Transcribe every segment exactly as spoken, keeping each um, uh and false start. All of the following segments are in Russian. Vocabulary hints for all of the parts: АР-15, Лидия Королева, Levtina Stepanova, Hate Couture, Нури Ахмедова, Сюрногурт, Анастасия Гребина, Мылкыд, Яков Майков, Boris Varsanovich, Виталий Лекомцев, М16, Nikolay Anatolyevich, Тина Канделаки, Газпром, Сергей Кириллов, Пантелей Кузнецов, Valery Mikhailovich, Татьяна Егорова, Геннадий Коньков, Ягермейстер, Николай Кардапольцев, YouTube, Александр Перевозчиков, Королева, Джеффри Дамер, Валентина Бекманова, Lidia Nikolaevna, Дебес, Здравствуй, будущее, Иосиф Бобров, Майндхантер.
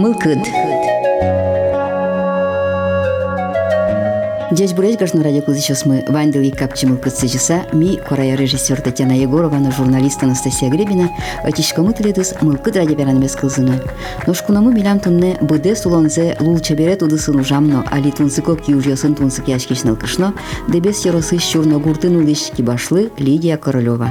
mılkıd. Дядь Буречгаш на радио сейчас мы вандил и капчим в кацичаса, ми корая режиссер Татьяна Егорова, журналист Анастасия Гребина, отечка мутлидус, мылкыд радиоберан мескалзына. Ношкунаму милям тунне быде сулонзе лулчаберет удысыну жамно, али тунцыкок и ужесын тунцык яшкичнал кышно, дебес яросы Сюрногуртын улыщики башлы Лидия Королева.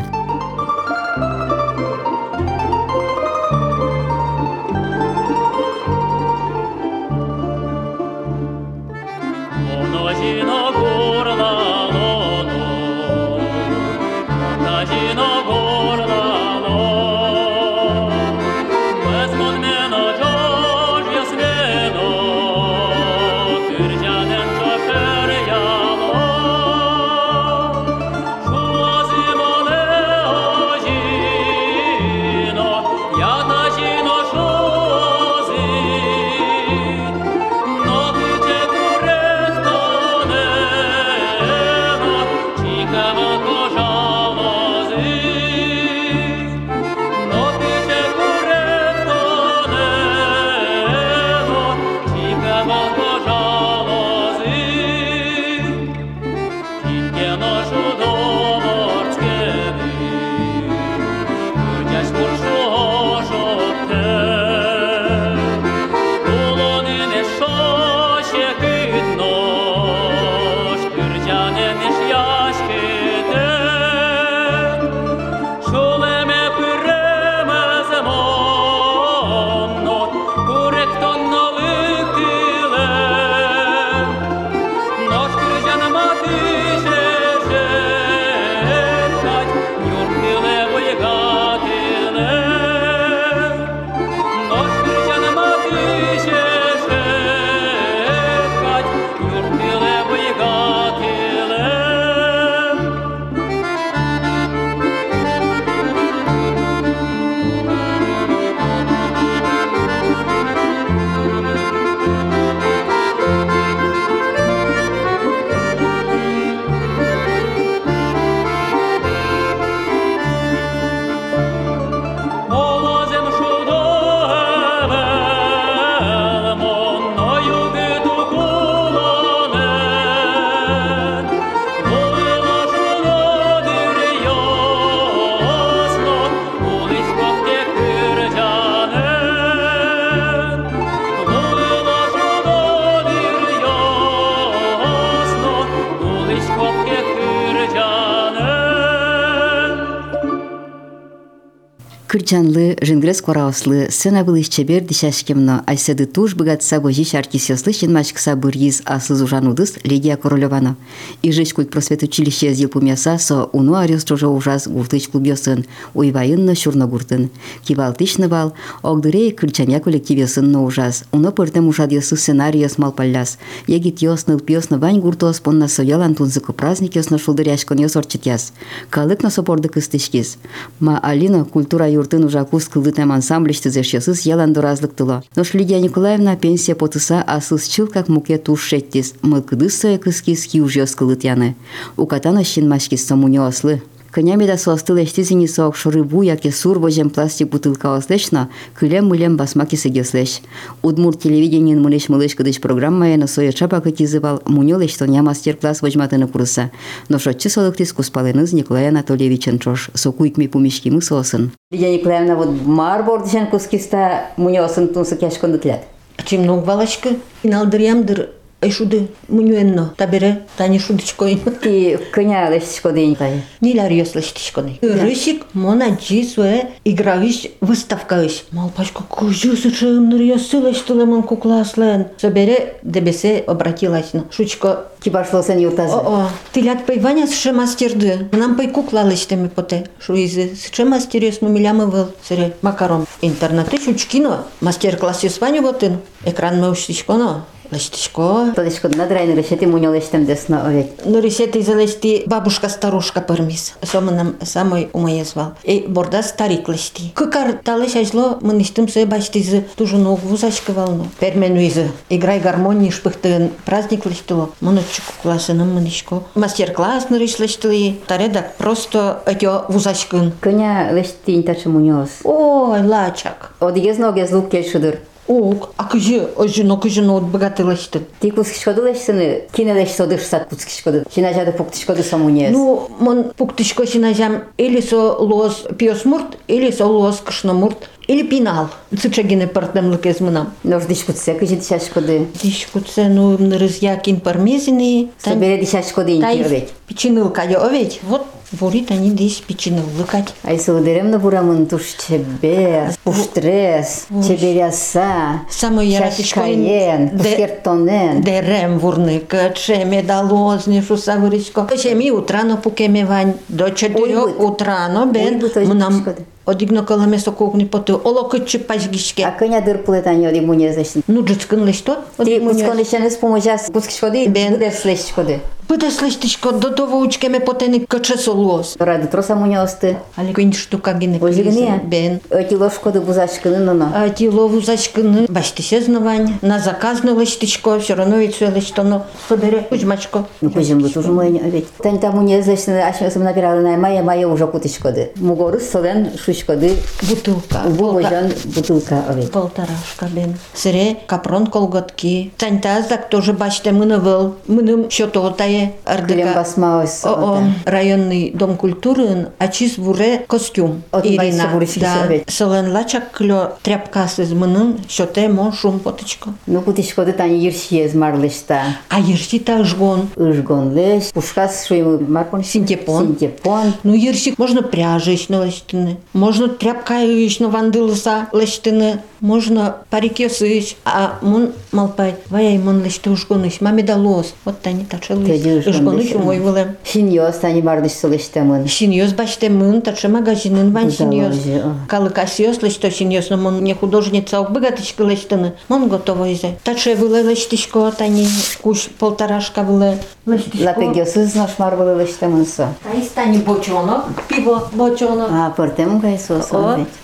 Жанлы, жингрес корауслы, сына был исчебер дешашкемно, айседы туш богатца божищ аркисеслы, щенмашкса бурьиз асызу жанудыс Лидия Королевана. И жесть культ просвет училище зил пумяса со уну арес чужо ужас гуртыч клубесын, уйваинно Сюрногуртын. Кивалтыч навал, огдырей кульчаня коллективесын но ужас, уно пыртем ужадьесу сценариес малпаляс, егит ёсныл пьёсно вань гуртос понна соялан тунзыко праздникес на шулдыряшкон ёсорчитяс, калык на сопордык истычкис. Ма алина культура юрты ужакус кылдытам ансамблишты зешесыз яландоразлык тыло. Нош Лидия Николаевна пенсия потыса асыз чыл как муке туш шеттис. Мылкыдыс соекыскис ки ужёс кылдытяны. Укатана щенмашкис сомуне ослы. Конями да суастыл эштизини соок шурыбу яке сур божем пластик бутылка ослешно, кылем-мылем басмаки сегеслеш. Удмурт телевиденин мылеш-мылеш кыдыш программае на сое чапака кизывал, мунёл эштоня мастер-класс вожматыны курса. Но шотчы солыктис куспалыныз Николай Анатольевичен чош, сокуйкми пумишкимы соосын. Лидия Николаевна, вот марбор дешен кускиста мунёсын тунсык яшкон дытлят. Чем ног валашка? Налдырямдыр айшуды мунюэнно табере тани шудычкой. Ти коня лэштышкоды инкай. Нилар ёс лэштышкоды. Рысик монанчи суэ игравиш выставкавиш. Малпачка кужу сычым ныр ёсы лэштылэмон кукласлэн. Собере дебесе обратилась. Шучко кибашлосэн юртазы. О-о. Тылят пэй ваня сычэ мастерды. Нам пэй кукла лэштэмэ потэ. Шуизы сычэ мастерёсну милямывыл. Сэре макаром. Интернаты шучкино. Мастер-класс юсваню вотын. Экран мы уштышконо. Лестичко. Толечко, надрайно решети муньо лестем десно овек. Ну решети за лести бабушка-старушка пармис. Сома нам самой умое звал. И борда старик лести. Кукар талеш ажло, мы нестым сой бачти за тужу ногу вузачковал, но. Пермену изы. Играй гармонии шпыхтын праздник лестило. Моночку классеном манечко. Мастер-класс нырыш лестили. Таредак просто этё вузачкын. Коня лестинь тачу муньос. Ой, лачак. Одъезно гезлук кельшудыр. Ок, а кажи, жено, кажи, но отбогатилась ты. Ти кус кишкодулась сыны, кинелась содыш сад кус кишкоду. Синажада пуктишкоду саму не есть. Ну, мон пуктишко синажам или со лос пиосмурт, или со лос кшномурт. Или пинал. Цичагине партнем лакезманам. Но ж дишкутсе, кажи дишашкоды. Дишкутсе, ну, разъякин пармезины. Собери дишашкоды интирвет. Печенылка я оведь. Вот. Ворит они здесь печены лыкать. А если ударим на бурамын, то шчебе, пуштрес, чеберяса, шашкаен, пускертонен. Дерем вурныка, чеме далозни, шусавыричко. Чеми утрано пукемевань, до четырех утрано бен мнам. Одигно коламе сокогни поту, олокочи пачгишке. А коня дырплет они одиму не защитны. Ну, джицкан лишь тот? Ты мускан лишь не споможешь пускишкоды, будешь слышишкоды. Будешь слышишко, до того учкеме потены качесо лос. Ради троса му не осты. Али кунь штука гинек. Озигне? Бен. Отило шкоды бузачканы, но но. Отило бузачканы. Башти се знавань. На заказну лыштичко, все равно ведь все лыштичко, но собери кузьмачко. Ну, кузьм бы тоже мой не ведь. Тань там у не защитны, а сейчас мы набирали на мая, мая уже кутичкоды. Мугоры солен, шуч. Бутылка. Бумажан бутылка. Полторашка бен. Сыре капрон колготки. Тантаздак тоже бачте мынывыл. Мыным счетотае ардыка. Районный дом культуры ачис буре костюм. Ирина. Сылен лачак клё тряпкасы мыным счете мо шум потычко. Ну кутычкоды тань ершие змарлышта. А ершита жгон. Жгон лес. Пушкас шуймы маркон. Синтепон. Синтепон. Ну ершик можно пряжечного лестины. Можно тряпка ищ, но вандылса лещтыны. Можно парикес ищ, а мон малпай. Вая имон лещты ушгоныш. Маме далос. Вот тани тача лыщ. Ушгоныш мой вылем. Синьёс тани бардышсы лещтэмын. Синьёс бачтэмын, тача магазинын вань синьёс. Калыкасёс лещто синьёс, но мон не художница обыгатышка лещтыны. Мон готова изе. Тача вылэ лещтышко, тани куш полторашка вылэ. Лапегёс из наш мар вылэ лещтэмынса. Таис тани бочонок, пиво бочонок. А, портем.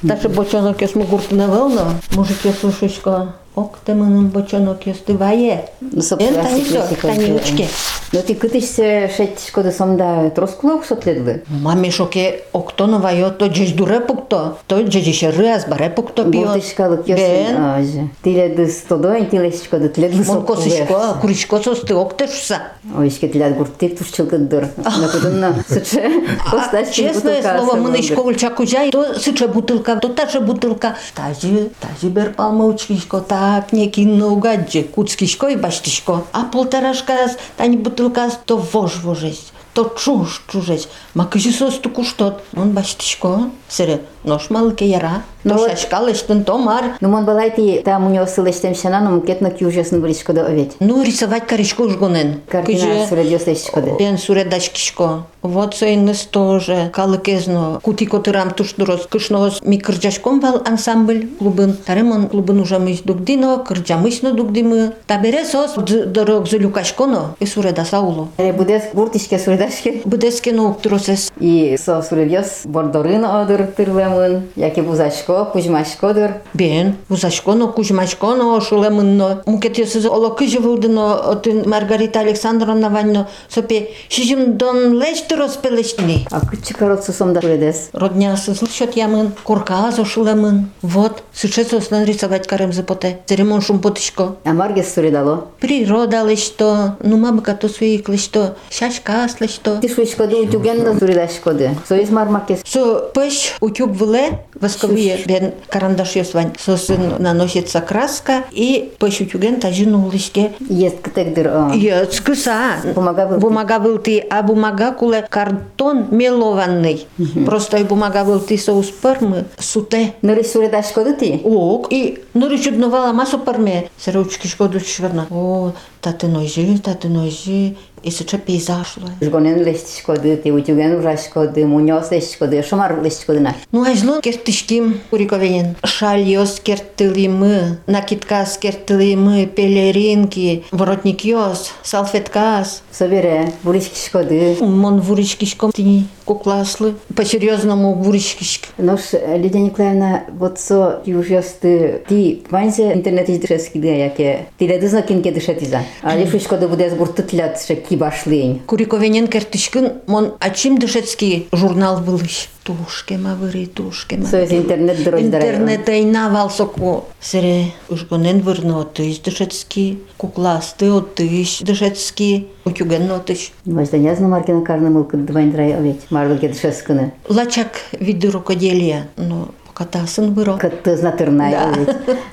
Даже бочонок я смогурты на волну, мужик я сушечка. Ок, ты мыным бочонок я стывае. Это не все, танечки. Но ты кытышься шетишко до самда тросклок сотледлы. Маме шоке октоновая, то джеш дуре пукто, то джеш ры азбаре пукто пьет. Бутышка лук я стывае. Ты леды стодоин, ты лешечко до тледлы сотледлы. Монкосышко, куричко состы октешуса. Ойшке тлед гуртык тушчилка дыр. Накудунна сыче постачки бутылка. Честное слово, мынышко ульчакужай, то сыче бутылка, то та же бутылка. Тази, тази берпалма учкишко, та. Так, некий наугадже, куцкишко и баштишко. А полторашка, та не бутылка, то вож-вожесть, то чушь-чужесть. Макажи состу куштот. Он баштишко, сыре, нож малыке яра. Ношашка лыштын томар. Ну, мон балайты, там у него сылыштым шана, но мукетно кюжесн вылечко да оведь. Ну, рисовать коричко ужгонен. Кардинал суредёс лыщко да. Бен суредачкишко. Вот сойныс тоже. Калыкезно. Кутикотырам туштурос. Кышногос микрджашком вал ансамбль клубын. Тарем он клубын ужамыш дугдино, кырджамышно дугдимы. Табересос дорог зулюкашконо и суредаса уло. Будес гуртишке суредашке. Будеске ноуктуросес. И со суредёс бордорын одыр тырлемын. Яке бузашко. Кузьмашкодыр. Бен, узашконо, кузьмашконо, шулемынно. Мукетесіз олокыжы вылдыно, Маргарита Александровна ванно, сопе, шижым дон лэшты роспелэштыны. А кычы коротсы сомда куредес? Роднясыз лшот ямын, курказо шулемын. Вот, сычесоснан рисовать карем запоте. Церемон шумпотышко. А маргес суредало? Природа лэшто, нума быкато суик лэшто, шашкас лэшто. Ты шуишкоды утюгенна суредашкоды. Соиз мармакес. Со пэш утюг вылэ, восковые. Бен карандаш ёсвань. Сосын наносится краска и пощутюген тажину улышке. Ест кытэгдыр о. Ест кыса. Бумага был ты. А бумага кулэ картон мелованный. Просто и бумага был ты соус пармы суте. Нырыш суредаш коды ты? Ок. И нырыш удновала масу парме. Сыручкиш коду чверна. О, таты нойзи, таты нойзи. И сейчас пейзаж лой. Жгонен лестишкоды, ты утюген ужашкоды, мунёс лестишкоды, шумар лестишкоды на. Ну айзлон кертышким куриковенен. Шальёс кертылимы, накидкас кертылимы, пелеринки, воротникёс, салфеткас. Собере, вуричкишкоды. Мон вуричкишком тени кукласлы. По-серьёзному вуричкишк. Ну ж, Лидия Николаевна, вот со южёс ты, ты ванзе интернет-идрескиды, яке, ты леды знакинке дышатиза. А лифишкоды будес гуртытлят шеки. Башлень. Куриковенен кертышкин, мон ачим дышецкий журнал вылыш. Тушке мавыры, ту дружками. Со интернет дрожь драйва. Интернет айна валсоко. Сере ушгонен вырно отыш дышецки, кукласты отыш дышецки, утюген отыш. Вождания зна маркина карна мылка двайн драй овеч, марлыке дышесканы. Лачак виды рукоделия, но... Кота сын быро. Кота знатырная.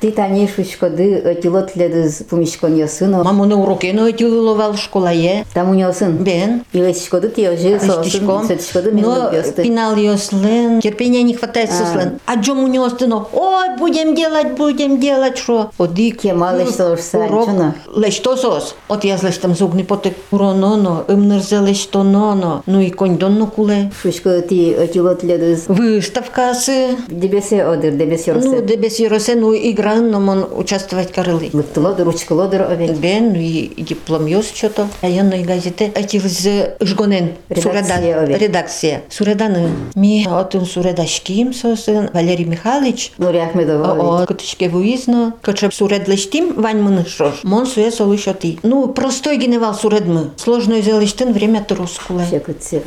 Ты танишь, коды телот леды с помещением сына. Маму на уроке, но эти уловал в школе. Там у него сын. Бен. И лезь коды ты уже со стишком. Но пинал ее слен. Терпения не хватает со слен. А чем у него сынок? Ой, будем делать, будем делать, что? Оди кема лезь со урок. Лезь то сос. От я лезь там зубный потек урононо. Им нырзе лезь то ноно. Ну и конь донно куле. Шучко ты телот леды с. Выставка сы. Дебес одер, дебес юросе. Ну, дебес юросе, ну, игра, но он участвовать корылый. Лыптылодер, учкылодер, овец. Бен, и диплом юз, что-то. Районной газеты. Этих же жгонен. Редакция, овец. Редакция. Суреданы. Ми, от он суредашким, сосын, Валерий Михайлович. Нури Ахмедова, овец. О, кутышке вуизно. Качеп суредлыштим, вань мынышлош. Мон суе солышоты. Ну, простой геневал суредмы. Сложной зелыштын, время трускулы.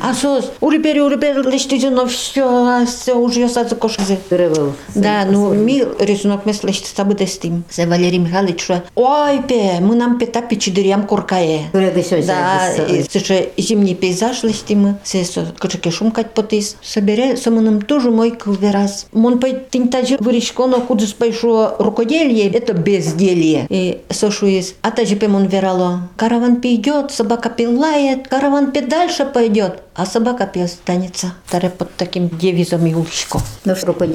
А сос, урибери, урибери, лыштызы, но все, все, уже я садзу кошкзы. Да, ну, мы рисунок мысли, что с тобой достим. За Валерий Михайлович, ой, пе, мы нам пята печидырям куркае. Да, слушай, зимний пейзаж листим, все, кочеки шумкать потис. Собере, со мной тоже мой кылверас. Мон по тинтаже вырежко, но куда спешу рукоделие, это безделье. И сошу из, а таже пе мон верало. Караван пейдет, собака пилает, караван пе дальше пойдет, а собака пе останется. Таре под таким девизом и улчко.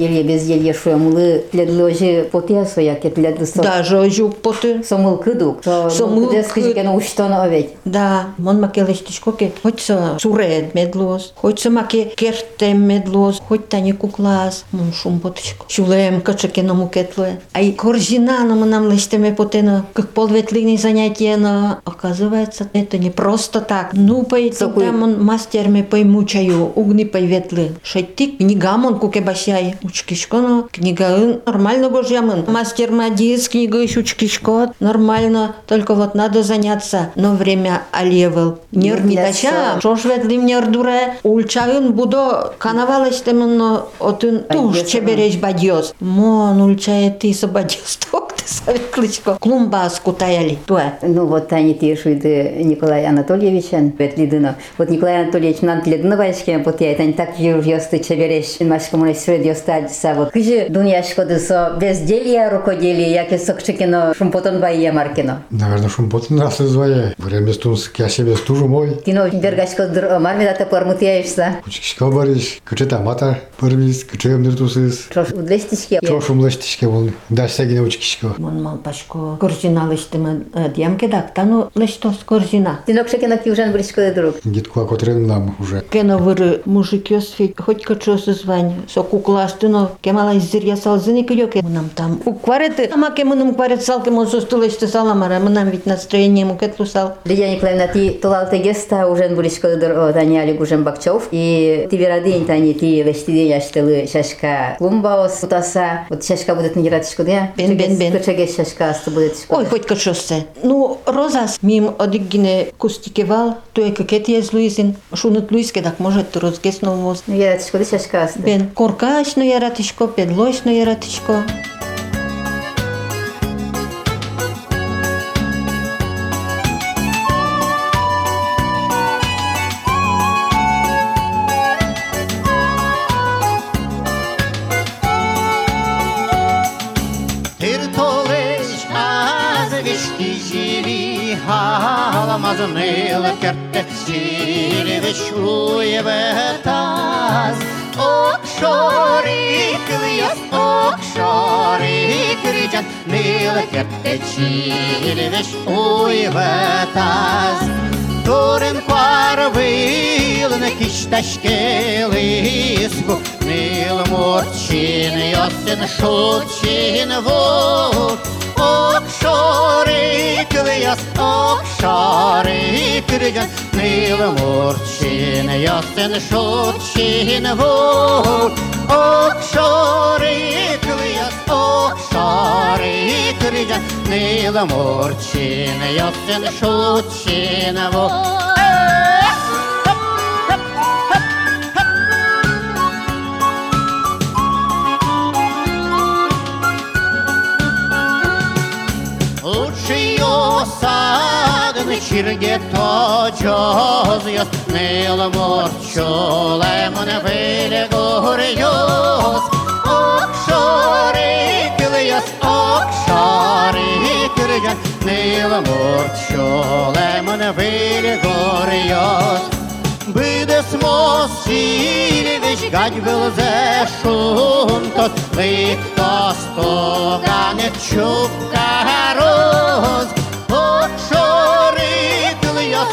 Делье без делье шуемлы ледложе потя сояке ледсо. Да, жожук поты. Сомыл кыдук. Сомыл дескикен уштона овет. Да, мон макелештичкоке. Хоть со суред медлос, хоть со маке кертем медлос, хоть тани куклас, мон шум потичко. Шулем качекено мукетлое. Ай корзина нам нам листеме потена, как полветлини занятия, но оказывается, это не просто так. Ну поэтому там он мастерме поймучаю, угни поветлы. Шетик книгамон кукебашай. Учкишко, книга нормально гожьямын. Мастер Мадис, книга Учкишко, нормально, только вот надо заняться. Но время алевел. Нер не дача, шо шведлим нер дуре. Ульчаын будо канавалась тем, но отын туш чеберечь бадьёс. Мон ульчае ты собадьёс ток ты советлычко. Клумбаску таяли. Туэ. Ну вот они тишуиды Николай Анатольевич, ветлидыно. Вот Николай Анатольевич нам тледыно вайшкем потяет, они так юрьёсты чеберечь машкому на средьёс. Стадиса вот. Кыже дуняшкоды со безделья рукоделие, яке сокчекино шумпотон бае маркино. Наверное, шумпотон раз извая. Время стунс кясе без тужу мой. Кино бергачко др мармедата пормутяешься. Кучкишко бариш, кучета мата пормис, кучем дертусис. Чош удлестичке. Чош умлестичке вол. Да сегине учкишко. Мон малпашко. Корзина лыштым дямке дак, тану лыштос корзина. Тинокшекино кижан бришко друг. Гитку акотрен нам уже. Кено выр мужикёс фи хоть качос звань, со кукла что кемала изирья салзыни кылёке. Нам там уквареты. Амаке мы нам кварет салке мон сустылышты саламара. Мы нам ведь настроение мукетлу сал. Лидия Николаевна, ты толалте геста ужен булишкодыр Даниялик ужен Бакчов. И ты верадынь, Тани, ты лештидень яштылы шашка клумбаос утаса. Вот шашка будет не гратышкодыя. Бен-бен-бен. Кычагес шашка асты будет. Ой, хоть качоссе. Ну, розас мим одыггине кустикевал. Туэ кокет ез луизин. Шунут луизке так может ты розгеснул мост. Яратышкоды шашка асты. Бен. Коркаш ну яратышко, педлош ну яратышко. Тиртолеш азгишки жили, халамазуны лакерте сили вешуеватаз. Окшорик льёс, окшорик кричат, мило кертечили, вишь уйватаз. Турен кварвил на кишташке лысбук, мило мурчин ёсен шучин вук. Окшорик льёс, окшорик кричат, мило мурчин ёсен шучин вук. Окшорик льёс, окшорик кричат, мило мурчин ёсен шучин вук. посадны, чергето чозьёс, нил морчулем не выле гурьёс. Окшори кыльёс, окшори кырьёс, нил морчулем не выле гурьёс. Быдес Мосилевич гать был зе шунтос, лыкто стоганет чубка роз. Окшори кыльёс,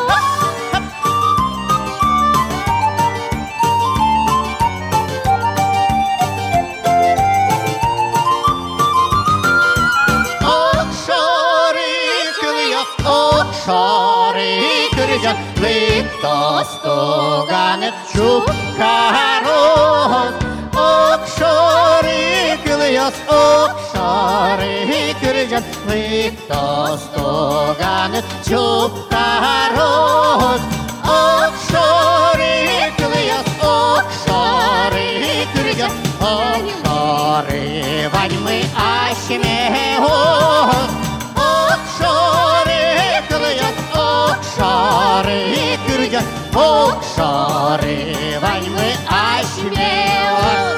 Липто стоганет чубка роз. Окшори кыльёс, окшори кырьёс, липто стоганет чубка роз. Окшори кыльёс, окшори кырьёс, окшори ваньмы ашмеёс. Окшори кыльёс, окшори кырьёс, окшори ваньмы ашмеёс.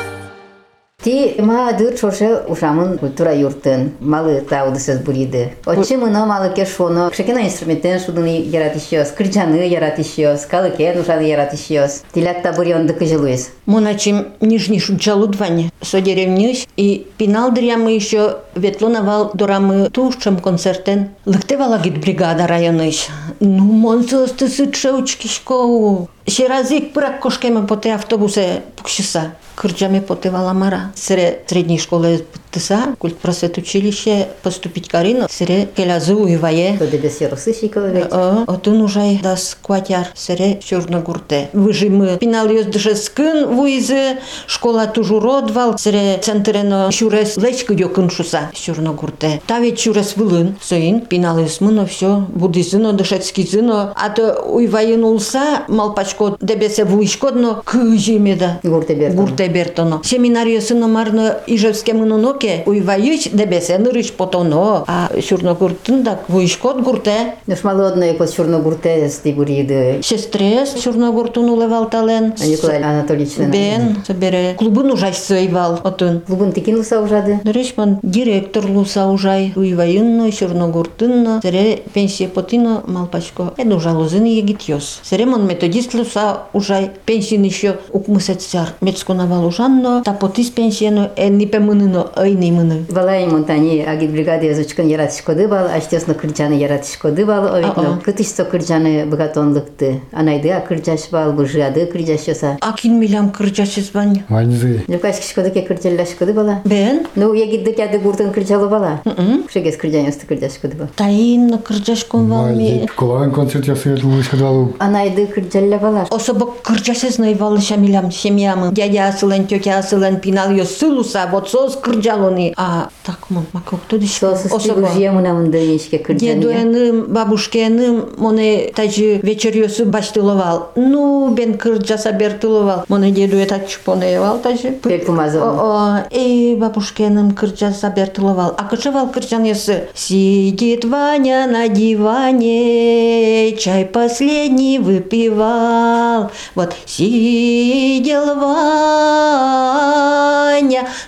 Ти ма дыр чошел ушамын культура юртын, малы таудысыз буриды. Отчы мына малы кеш шоно, кшекена инструментен шудын яратышёс, кырджаны яратышёс, калыкен ушаны яратышёс. Тилятта бурионды кыжылуез. Муначим нижний шунчалу двань, со деревнюсь, и пиналдыр ямы ещё ветлонавал дорамы тушчым концертен. Лыктывала гид бригада районыш. Ну, монсыз тысыт шеучкишкоу. Сиразик пырак кошкема поте автобусе пукшыса. Кырджами потевала мара. Сре средней школы ТСА, культ просвет училище, поступить Карину, сре келязы уевае. То Дебес ярусыщикова ведь. Отун ужай дас кватяр, сре Сюрногурте. Выжимы пинал ёздышескын вуизы, школа тужуродвал, сре центрено шурес лечкы дёкыншуса Сюрногурте. Та ведь шурес вылын, соин пинал ёсмыно всё, будызыно, дышецкизыно, а то уеваен улса, малпачко Дебесе вуишкодно, кыжимеда. Гурте бертоно. Бертоно. Семинарию сыномарно Ижевске мыноноке уйваюч Дебесе нырыч потоно, а Сюрногуртын да вуйшкот гурте. Неш малодное кот Сюрногурте стибуриды. Сестре Сюрногуртын улевалтален. Николай Анатольевич бен собере. Клубын ужай сойвал отын. Клубын тикин луса ужады. Нырычман директор луса ужай уйвайынно Сюрногуртынно сере пенсия потыно малпачко. Эду жалузын егит ёс. Сере мон методист луса ужай пенсин ещё укмысетсяр. Мецкуна Валужанно, та потис пенсиено е нипе мыныно, ой не мыны. Валай монтани агит бригада язычкын яратышкодывал, аштесно кырджаны яратышкодывал, овитно кытышто кырджаны богатонлыкты. Анайдыа кырджашвал, бужыады кырджашоса. Акин милям кырджашызбан. Ваньзы. Лукашкишкодыке кырджалашкодывала. Бен? Ну егит дыкяды гуртын кырджалывала. Кшегес кырджанёсты кырджашкодывал. Таинно кырджашконвалми. Колан концерт ясыйлышкодалу. Анайды кырджаллавала. Особо кырджашызнайвалыша милям семьямы. Дядя сылен, тётя сылен, пинал ё сылуса, вот соз кырджалоны. А так мон, макок тодышла. Особо. Дедуэным, бабушкеным, моне тажи вечер ёсы баштыловал. Ну, бен кырджаса бертыловал. Моне дедуэ так чупонеевал тажи. Пекумазовал. И бабушкеным кырджаса бертыловал. А кышевал кырджан ёсы. Сидит Ваня на диване, чай последний выпивал. Вот сидел Ваня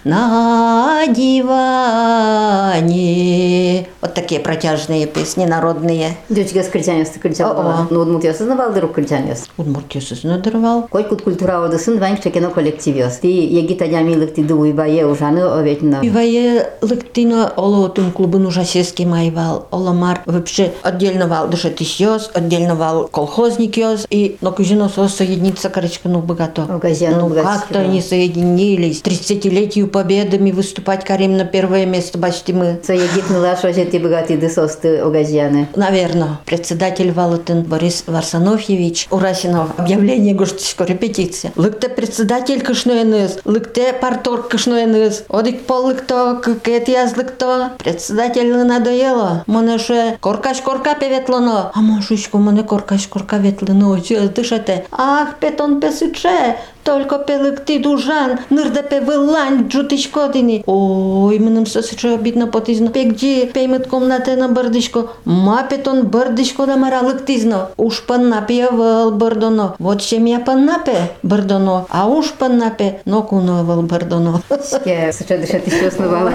на диване. Вот такие протяжные песни народные. Девочка с кырджанёсты кырджаловала. Ну, удмурт ёсызнавал, дыру кырджанёс. Удмурт ёсызнадырвал. Койкут культура одысын, вань кшекено коллективёс. Ты егит адями лыктиду уйбае ужаны оветно. Уйбае лыктино олоотун клубын ужасески майвал. Оломар вообще отдельно вал дышетыш ёс, отдельно вал колхозник ёс. И нокузино сос соединиться корочкану богато. Ну, как-то они соединились. Тридцатилетию победами выступать карим на первое место бачтимы. Соединила, что же ты богатые десосты огазьяны? Наверное. Председатель Валутин Борис Варсанович Урасинов. Объявление гуштичко репетиция. Лыкте председатель кышноеныз, лыкте парторг кышноеныз. Одик пол лыкто, кэт яз лыкто. Председатель надоело. Мне же коркаш-корка певетлоно. А машучку мне коркаш-корка ветлоно. Дышате. Ах, петон песыче. Только пелык ты дужан, нырдапе вылань, джутичко дыни. Ой, мне сосыче обидно потизно. Пегди, пеймет комнате на бардышко. Мапетон бардышко да мара лыктизно. Уж паннапьевал бардоно. Вот чем я паннапе бардоно, а уж паннапе нокуновал бардоно. Я соча дышать еще основала.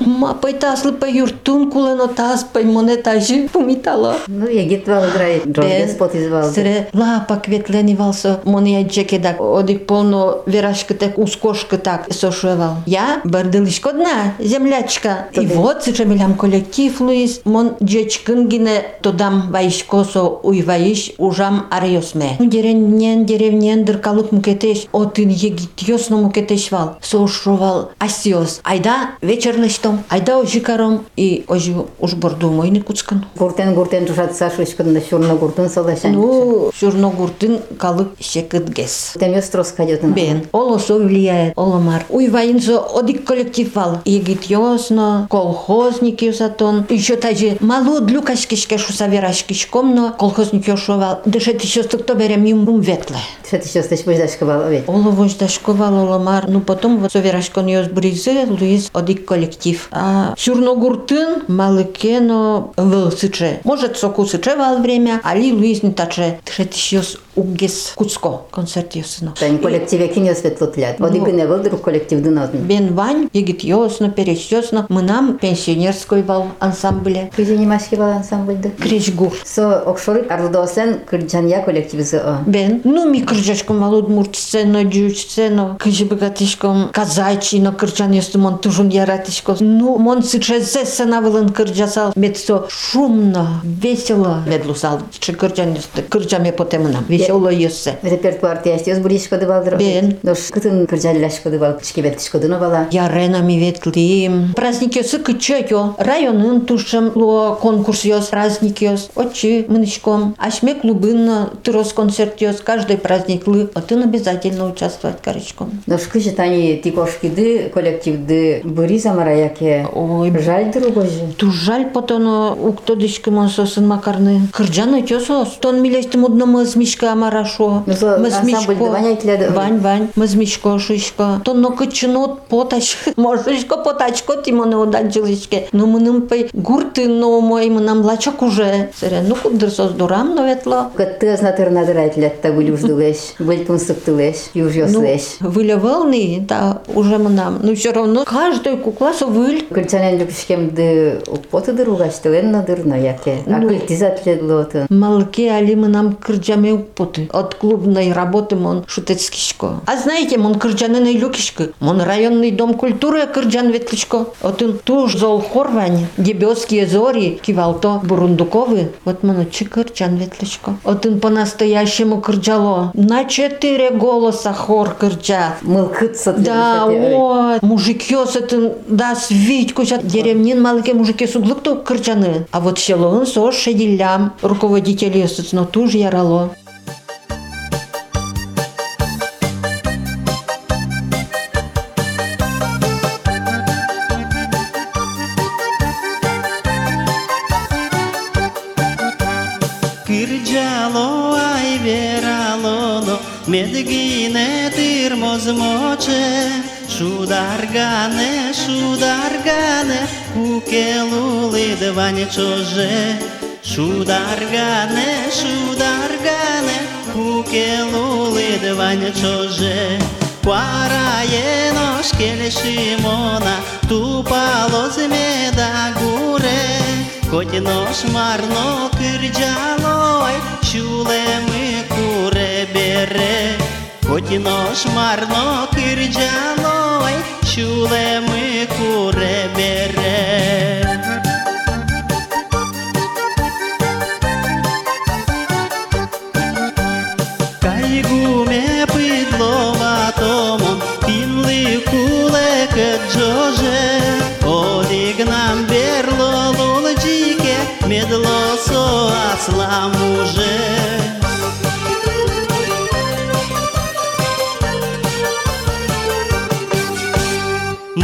Мапай таслыпай юртун кулено таспай монетажи помитало. Ну, я гитвал играет, джон спотизвал. Сре лапак ветленивался, моне джекедак одик полно верашка так, ускошка так сошевал. Я бардылышко дна, землячка. И вот с Жемелям коллектив Луис, мон джечкынгине, тодам ваишко со уйваиш, ужам арьосме. Деревнен, деревнен, дыркалук мукетеш, отын егитьосно мукетешвал, сошевал асиос. Айда вечерлыштом, айда ожикаром и ожи уж борду мой никуцкан. Гуртен, гуртен, жужат сашвышкан на Сюрногуртын салашан. Ну, Сюрногуртын калык шекытгес. Бен, олосо влияет, оломар. Уйваинзо одик коллектив вал. Егитьосно, колхозники усатон. Еще та же мало длюкашкишке шусаверашкишком, но колхозник ешовал. Дышать еще с кто берем им ветле. Дышать еще с тысяч вождашковал овет. Оло вождашковал, оломар. Ну потом вот соверашкон ес бризе, луис одик коллектив. А Сюрногуртын малыкено выл сыче. Может соку сычевал время, али луис не таче. Дышать еще с уггес куцко концерт ёсыно. Тань коллективе кине светло тлят. Вот и гыне был друг коллектив дыназны. Бен вань, егит ёсно, пересёсно. Мы нам пенсионерской вал ансамбле. Кызе немашки вал ансамбльды? Кричгур. Со окшорык ардослен кырджанья коллективизы о. Бен, ну ми кырджачком алуд муртсцено, джучцено. Кыже богатышком казачино кырджан ёсты мон тужун яратышко. Ну, мон сычэзэ санавылын кырджасал. Медсо шумно, весело. Медлусал. Че кырджан ёсты. Кырджаме потемынам. Оло ёссе. Репертуар тясти ёс буришко дывал дырок. Бен. Дош кытын кырджалляшко дывал, кышкебеткишко дыновала. Яренами ветлим. Праздник ёсы кычёк ё. Районын тушым луо конкурс ёс, праздник ёс. Отчи мынышком. Ашме клубын тырос концерт ёс. Каждый праздник лы. Отын обязательно участвовать корычком. Дош кыжы тани тикошкиды, коллективды быри замараяке. Ой. Жаль дырогой же. Ту жаль потоно уктодышкы монсосын макарны. Кырджаны тёсос. Тон милешти мудному змишка марашо, мазмичко, вань, вань, мазмичко, шишко, то но кочинут поташко, можешко потачко, ти моне удачилишке, но мы нам пей гурты, но мой мы нам лачок уже, сере, ну кудрсос дурам, но ветло. Как ты знатер надрать лет, та были уждулеш, были тунсактылеш, южёслеш. Выля волны, да, уже мы нам, но все равно каждый кукласу выль. Кольцанян любишкем де поты дыругаш, ты лен надырно яке, а кольтизат ледлоты. Малки али мы нам кырджаме упот. От клубной работы мон шутецкишко. А знаете, мон кырджаныны люкишко. Мон районный дом культуры кырджан ветличко. Вот он туж золхорвань, дебесские зори, кивалто, бурундуковы. Вот мон чи кырджан ветличко. Вот он по-настоящему кырджало. На четыре голоса хор кырджа. Мылкыться. Да, вот. Мужикё с этим, да, свитьку. Деревнин малыке мужикё с углык-то кырджаны. А вот село он со шедилям. Руководители с этим туж ярало. Медгине тирмозмоче, шударгане, шударгане, кукелули диване чоже, шударгане, шударгане, кукелули диване чоже. Кварае ножкеле Шимона, тупало змеда гуре. Котинош марно кырджалой, чуле мы куре бере. Котинош марно кырджалой, чуле мы куре бере. Кайгуме пыдлова томом, пинлы куле кэджоже. Одигнам берло лулджи.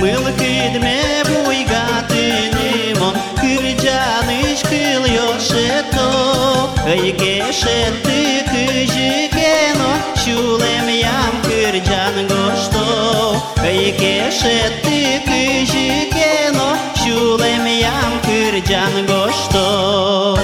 Мылкидме буйгатынимон, кырджаныш кылёшето, айкешеты кыжикено, шулем ям кырджан гошто, айкешеты кыжикено, шулем ям кырджан гошто.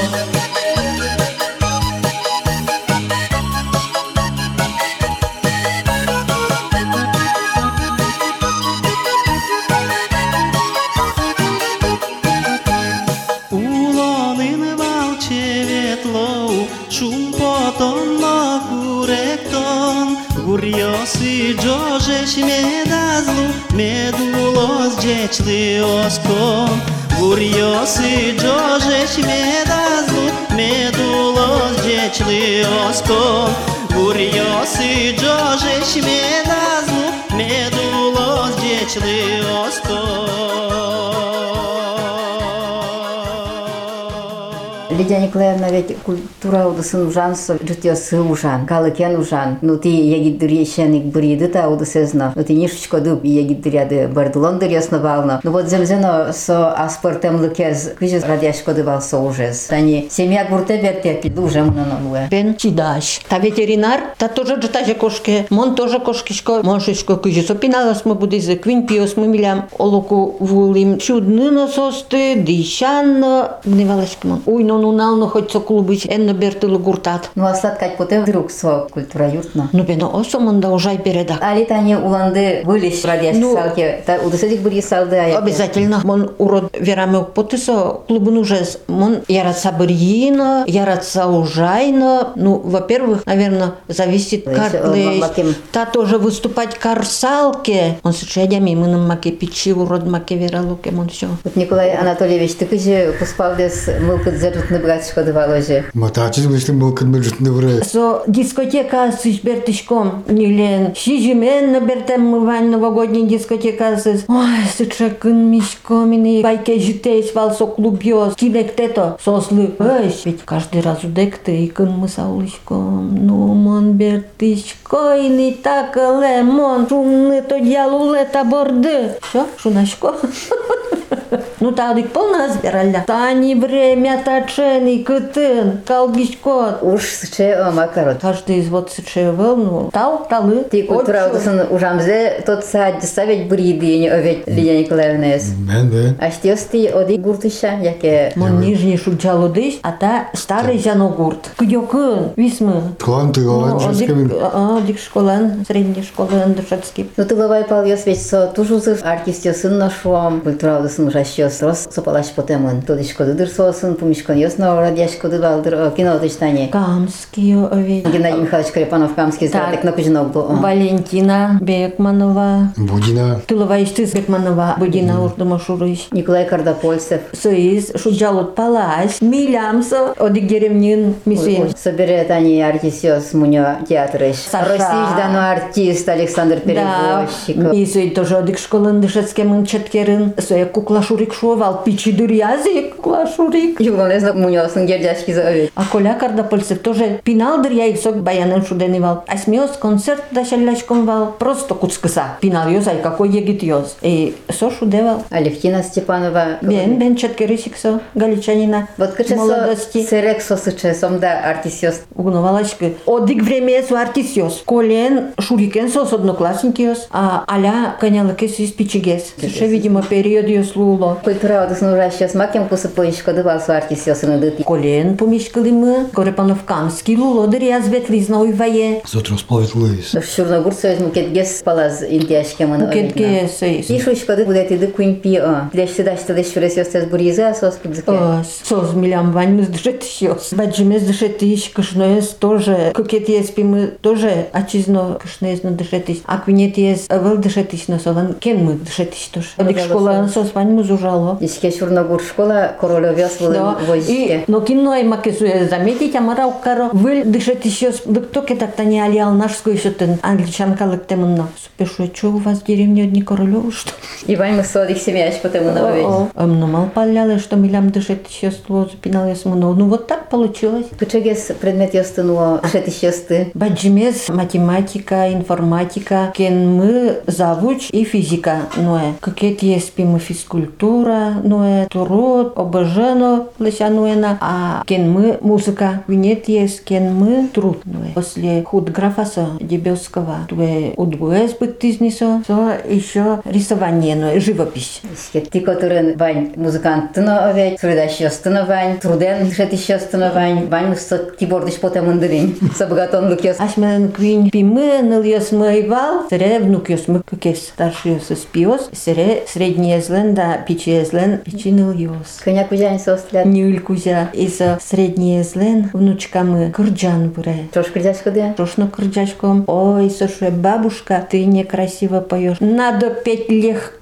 Чечли оском, гурьосы джожеч медазу, медулос чечли оском, гурьосы джожеч медазу, медулос чечли оском. Лидия Николаевна, ведь культура удосын ужанство, джутьосы ужан, калыкен ужан. Ну ты ягиддур ященик буридыта удосезно, ну ты нишечко дуб ягиддуряды бардулон дурьясновално. Ну вот земзено со аспортем лыкез, кыжез радяшко дывал со ужез. Они семья гурте бертепи, дужем нанолуэ. Бен чидаш. Та ветеринар, та тоже джутаже кошке, мон тоже кошкичко, моншечко кыжез. Опиналас мы будызы, квин пиос мы милям, олоку вулим, чудны нососты, дыщанно, гневалась к мон. Уй, нон унално хоть со клубыч, энно бертылы гуртат. Ну а сладкать потэ вдруг со культура юртна. Ну бено осомон да ужай передак. А литани уланды вылез радящие ну, салки, та удосадик были салды аяки. Обязательно. Мон урод верамек потысо клубы нужез. Мон яраца бырьина, яраца ужайна. Ну, во-первых, наверное, зависит картлыш. Та тоже выступать карсалке. Он сочетями мыном маке печи, урод маке вералуке, мон все. Вот Николай Анатольевич, ты кызи поспал без мылка дзерут набрачко даваложе. Матачи вышли мылка дзерут набрачко. Со дискотека с бертышком нилен. Шижимен набертем мывань новогодний дискотека с... Ой, сычакын мишкомины. Байке житей свалсо клубьёс. Кидек тето сослы. Ой, ведь каждый раз удек ты икын мысаулышком. Ну, мон бертышко или так лемон. Шумны то дьялуле таборды. Шо, шунашко? Ну, тадык полна сбиральда. Тани время таченый кытын, калгичко. Уж сычео макарот. Каждый из вот сычеовел, ну, тал, талы. Ты культура удосын ужамзе, тот саадь ставить бридыни, овет Лидия Николаевна ес. Мен де. Аштиосты оды гуртыша, яке. Мон нижний шучалу дыш, а та старый жаногурт. Кыдёкын, висмы. Тлан ты лаван шашкамин. А, дик школан, средний школан дышатский. Ну, ты лавай пал ёс ведь со тужузыш, артистёсын нашуам, культура удосын ужащёс рос, сопалаш потэмын. Тодышко дыдыр сосын, пумишкон ёс на радяшко дыбалдыр, кино тыштане. Камскио овет. Геннадий Михайлович Кореpanov, камский зратык на кужинок был. Валентина Бекманова. Будина. Тылова иштыз Бекманова. Будина урдымашурыш. Николай Кардапольцев. Соиз шуджалут палаш. Милямсо. Одик деревнин мисин. Соберет они артисёс мунё театрыш. Саша. Российш дану артист Александр Перевозчиков. И соид тоже одик школын дышецкемын четкерын. Соя куклашурик шуовал. Пичи дырьязик куклашурик. Юглонезно мунёсын гердяшки заовет. А Коля Кардапольцев тоже пинал дырьяйсок баянын шуденивал. Асмёс концерт дашалячком вал. Просто куцкыса. Пинал ёз, ай какой егит ёз. И сошу девал. А Левтина Степанова. Бен, бен четкерысик со, галичанина. Вот кычесо, сырек со сычесом да артисёс. Угновалачкы. Одик время со артисёс. Колен шурикен со с одноклассники ёз. А аля конялыкес из пичигес. Сыше, видимо, период ёз луло. Культура одысын уращёс макем кусыпоишко дывал со артисёс иныдыт. Колен помишкалымы. Корепанов камский луло дырьяз ветлизна уйвае. Сотрос плавит луис. В Сюрногурт союз мукетгес палаз интиашкемын. Мукетгес союз. И шучкоды будет иды куинпио. Для щедаш тадыш фюресёс тез бурьеза соз кудзыке. Соз милям вань мы сдышет ищёс. Баджимес дышет ищ кышноез тоже. Кокет ес пимы тоже отчизно кышноез на дышет ищ. А квинет ес вел дышет ищ носован. Кен мы дышет ищ тоже. Одик школа соз вань мы зужал. Королева. Ишке Сюрногурт школа Королевяс была в войске. Но кино и макезуя заметить, а мара укаро выль дышать еще с лыктоке так-то не алиал нашскую еще тен англичанка лыктемунна. Спешу, что у вас в деревне одни Королевы, что ли? Ивай мы сладих семьяч потому на воведь. Эмно мал паляли, что милям дышать еще слово запинал я с мной. Ну вот так получилось. Кучегес предмет я стынула дышать еще сты. Баджимес математика, информатика, кен мы завуч и физика. Ное. Какие-то есть пимы физкультура, ное, турод, обожено, лысянуена, а кен мы музыка. Винет есть кен мы труд. Ное. После худграфаса Дебесского, туе удвоес быть тизнесо, со еще рисование, ное, живопись. Ты, который бань музыкант тыновать, среда щестановань, труден шети щестановань, бань мусот кибордыш потом индырин. Собгатон лукес. Ашмен квин пимы, ныл ёс мыйвал, среда внук ёс мы кукес старший ёс Пиос, сере средний злен, да пичи злен, пичинил ёс. Коня кузян сосляд. Нюль кузя. Из средний злен внучка мы кырджан буре. Трош кырджачко да? Трошно кырджачком. Ой, соше бабушка, ты некрасиво поешь. Надо петь легко.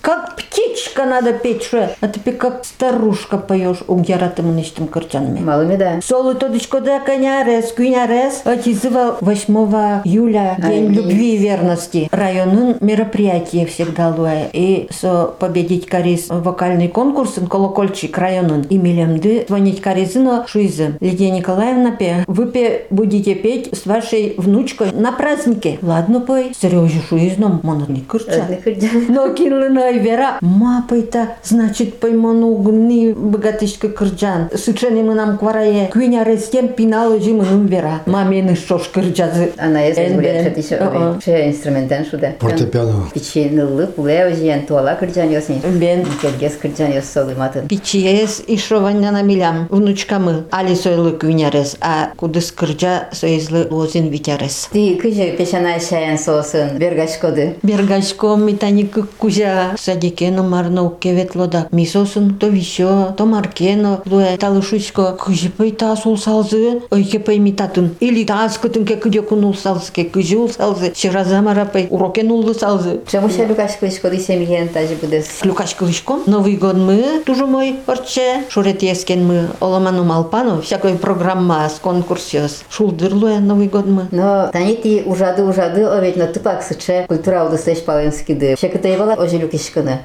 Как птичка надо петь, шо? А ты как старушка поешь, умьяратым нечтым картянами. Малыми, да. Солы тодочко да коня рез, куня рез. Отизывал восьмого июля, день любви и верности. Районын мероприятие всегда луэ. И со победить кариз вокальный конкурс, колокольчик районын. И милемды звонить каризыно шуизы. Лидия Николаевна пе, вы пе будете петь с вашей внучкой на празднике. Ладно пой, серьезно шуизном, монотный картя. Но киллиной вера, мапайта, значит, пойману гны богатышка кырджан. Сучены мы нам кварае, квиня рестем пинала жимыным вера. Мамины шош кырджазы. Она есть гулять еще. Ше инструментен шуда. Фортепиано. Пичинылы пулео жиен туала кырджан ёсни. Бен. Келгес кырджан ёс солы матын. Пичиес и шованя на милям. Внучка мы. Али сойлы квиня рез, а кудыс кырджа соизлы лозин витярез. Ты кыже пешанай шаян сосын бергашкоды. Бергашко митаник кузя садикено марно кеветлода мисосын то вищо то маркено луэ талышучко кыжи пыйта сулсалзы ойке пыймитатын или таскытынке кыдекунул салзке кыжи улсалзы ширазамарапай урокенуллы салзы. Чамуша люкашкылышко дисемиен тажи будес. Люкашкылышко Новый год мы тужу мой орче шуретиескен мы оломану малпану всякой программа с конкурсиос шулдырлуэ Новый год мы. Но танити ужады ужады овет на тупак сыче культура удосеш паленскиды.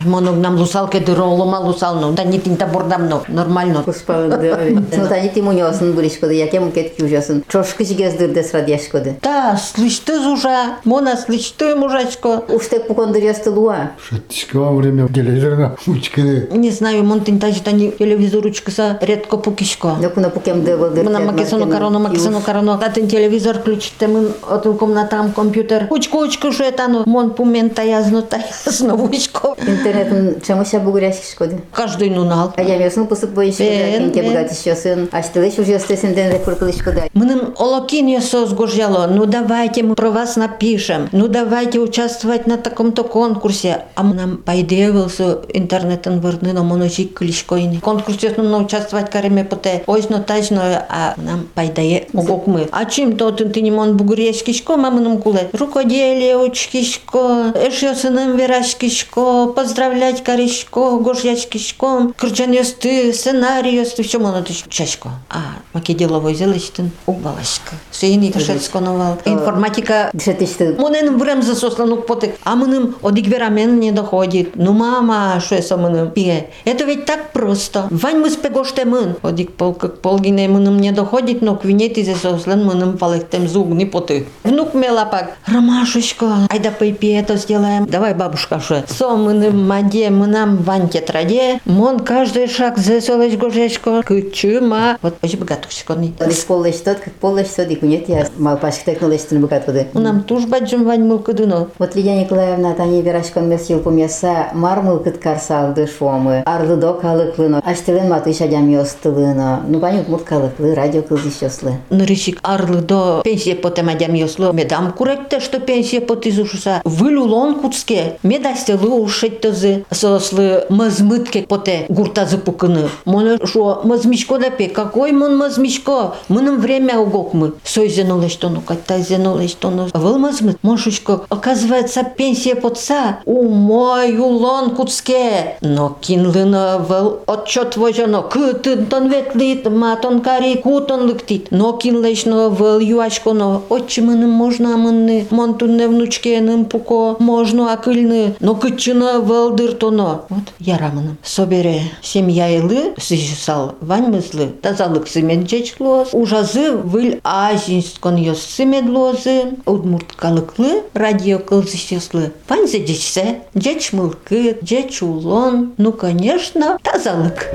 Моног нам лусалке дыро лома лусалну, да не тинта бордамно, нормально. Ну да не ты мунёсн буришкоды, я кем кетки ужасын. Чошкыш гездырды с радьяшкоды. Да, слышты зужа, мона слышты мужачко. Уж ты пукондырёсты луа. Шатишко во время телевизора учкины. Не знаю, мон тинта житани телевизор учкыса редко пукишко. Да куна пукем дэвэлдыр. Мона макесону корону, макесону корону. Да тин телевизор ключты мын отын комнатам компьютер. Учко-учко шуэтану, мон пумента язнота. Сновучко. Интернет, чему себя бугурящих шкоды? Каждый нунал. А я мясну посып боишься, киньке богат еще сын. А что лишь уже остался интернет куркалыш куда? Мы нам олокинье сос гожело. Ну давайте мы про вас напишем. Ну давайте участвовать на таком-то конкурсе. А мы нам поидевался интернетом верны, но моночик клишкоины. Конкурсе нужно участвовать кареме поте. Озно тачно, а нам поидае могок мы. А чем то ты не мон бугурящих шко, мама нам куле. Рукоделие учкишко, еще сыном вера. Кишко, поздравлять корешко, гожьяч кишком, кырджанёсты, сценариёсты, всё моно ты чашко. А, маке деловой зелыштын, убалашка. Сейни ташецконовал. Информатика десятичты. Монен врем засосланук потык, а мыным одигверамен не доходит. Ну мама, шо я со мыным пие. Это ведь так просто. Вань мы спегоште мын. Одиг пол как полгине мыным не доходит, но квинет и засослан мыным палектем зугни поты. Внук мелапак. Ромашечка, айда пойпи это сделаем. Давай, бабушка. Со мыным маде, мы нам ваньке траде, мон каждый шаг засовывать гожечко, кучума. Вот очень богатушечко. Лишь полы что, как полы что, дику нет, я малпашек текнула, что не богат воды. Нам туж баджим вань мылкадуно. Вот Лидия Николаевна, Тани Верашкон месил по мяса, мар мылкад карсал дышомы, арлыдок алыклыно, аж тылен матыш адям ёстылыно. Ну, банюк муркалыклы, радио кылдыш ёслы. Ну, решик арлыдо пенсия потом адям ёсло, медам куректе, что пенсия потызушуса, вылюлон куцке. Медасть сели ушить тази, сосли мазмитки поте гурта запуканы. Моне шо мазмичко дапе, какой мон мазмичко, мы нам время угок мы. Сой зенули что ну катай зенули что ну. Вел мазмит, моншучко, оказывается пенсия подца у мою лон куцке. Но кинли на вел отчет вожено, кытын тон ветлит, матон кари кутон лыктит. Но кинлеш на вел юачко но, отче мы нам можно амынны, монтунне внучке нам пуко, можно акыльны, но кычына вел дыртоно. Вот ярамыным. Собере семья илы, сижисал ваньмызлы, тазалык сымен чечлоз, ужазы выль азинскон ёс сымедлозы, удмурткалыклы, радиокылзы сеслы, ваньзы дечсе, деч мылкы, деч улон, ну конечно, тазалык.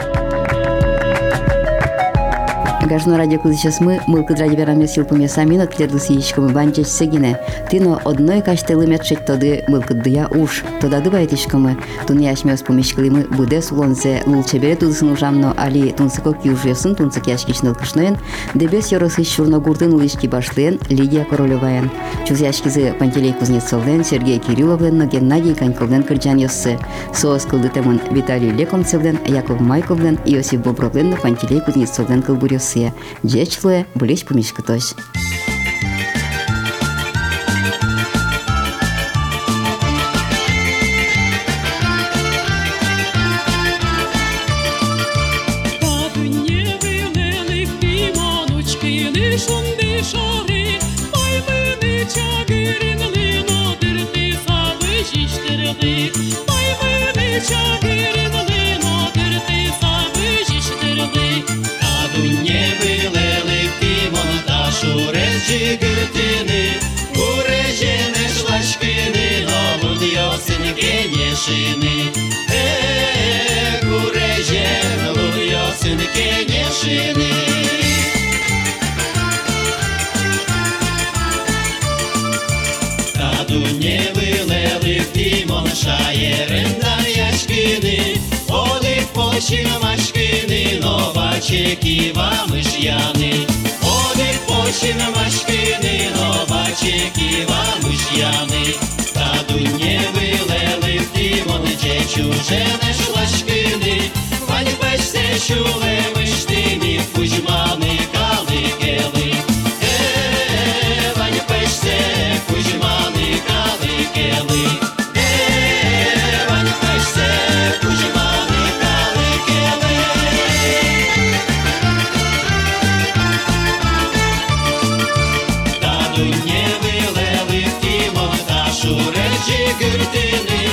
Гажно радио кузичасмы, мылкыд радивераме силпуме саминат клердус яичком банчеч сегине. Ты но одной каштелы мячеть тоды мылкыддуя уж. Тода дыбайтишкомы. Туньяшмёс помешклимы будес улонзе лулчебере тузысын ужамно али тунсыкок южесын тунсык яшкичныл кышноен. Дебес йорысы Сюрногуртын улички башлен Лидия Королеваен. Чуз яшкизы Пантелей Кузнецовлен, Сергей Кирилловлен, но Геннадий Коньковлен кырджан йоссы. Соос кылдытемын Виталий Лекомцевлен, Яков Майковлен, Иосиф Бобровлен, но Пантелей Кузнецовлен кылбурёсы. Дечлы близь помешка тось. Чигитини, урежене шлашкини, но в ясеньке не шини. Э, урежен, в ясеньке не шини. Таду не вылели в тимон шаеренда яшкини, оли в починамашкини, но бачеки вам и шьяны. Почина машкини, новачеки вам уж яны. Таду не вылели в тимон, че чужене шлашкини. Вань бешся чуле мыштини, кузьманы калыкелы. Э, вань бешся, кузьманы калыкелы. Э, вань бешся, кузьманы калыкелы. Чигуртини,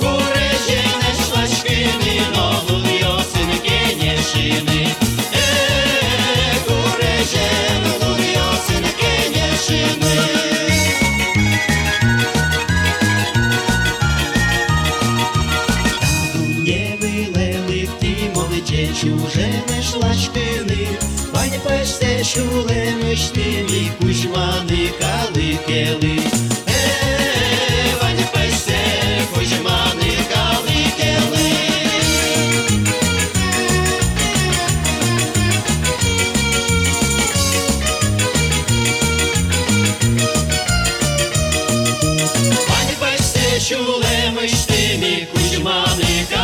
урежене шлашкини, но в ясеньке не шини. Э, урежен, в ясеньке не шини. Не вылели в тимон, че чужене шлашкини, вань пешсе чуле мыштини, кузьманы калыкелы. Чулемыш тими, кузьманы,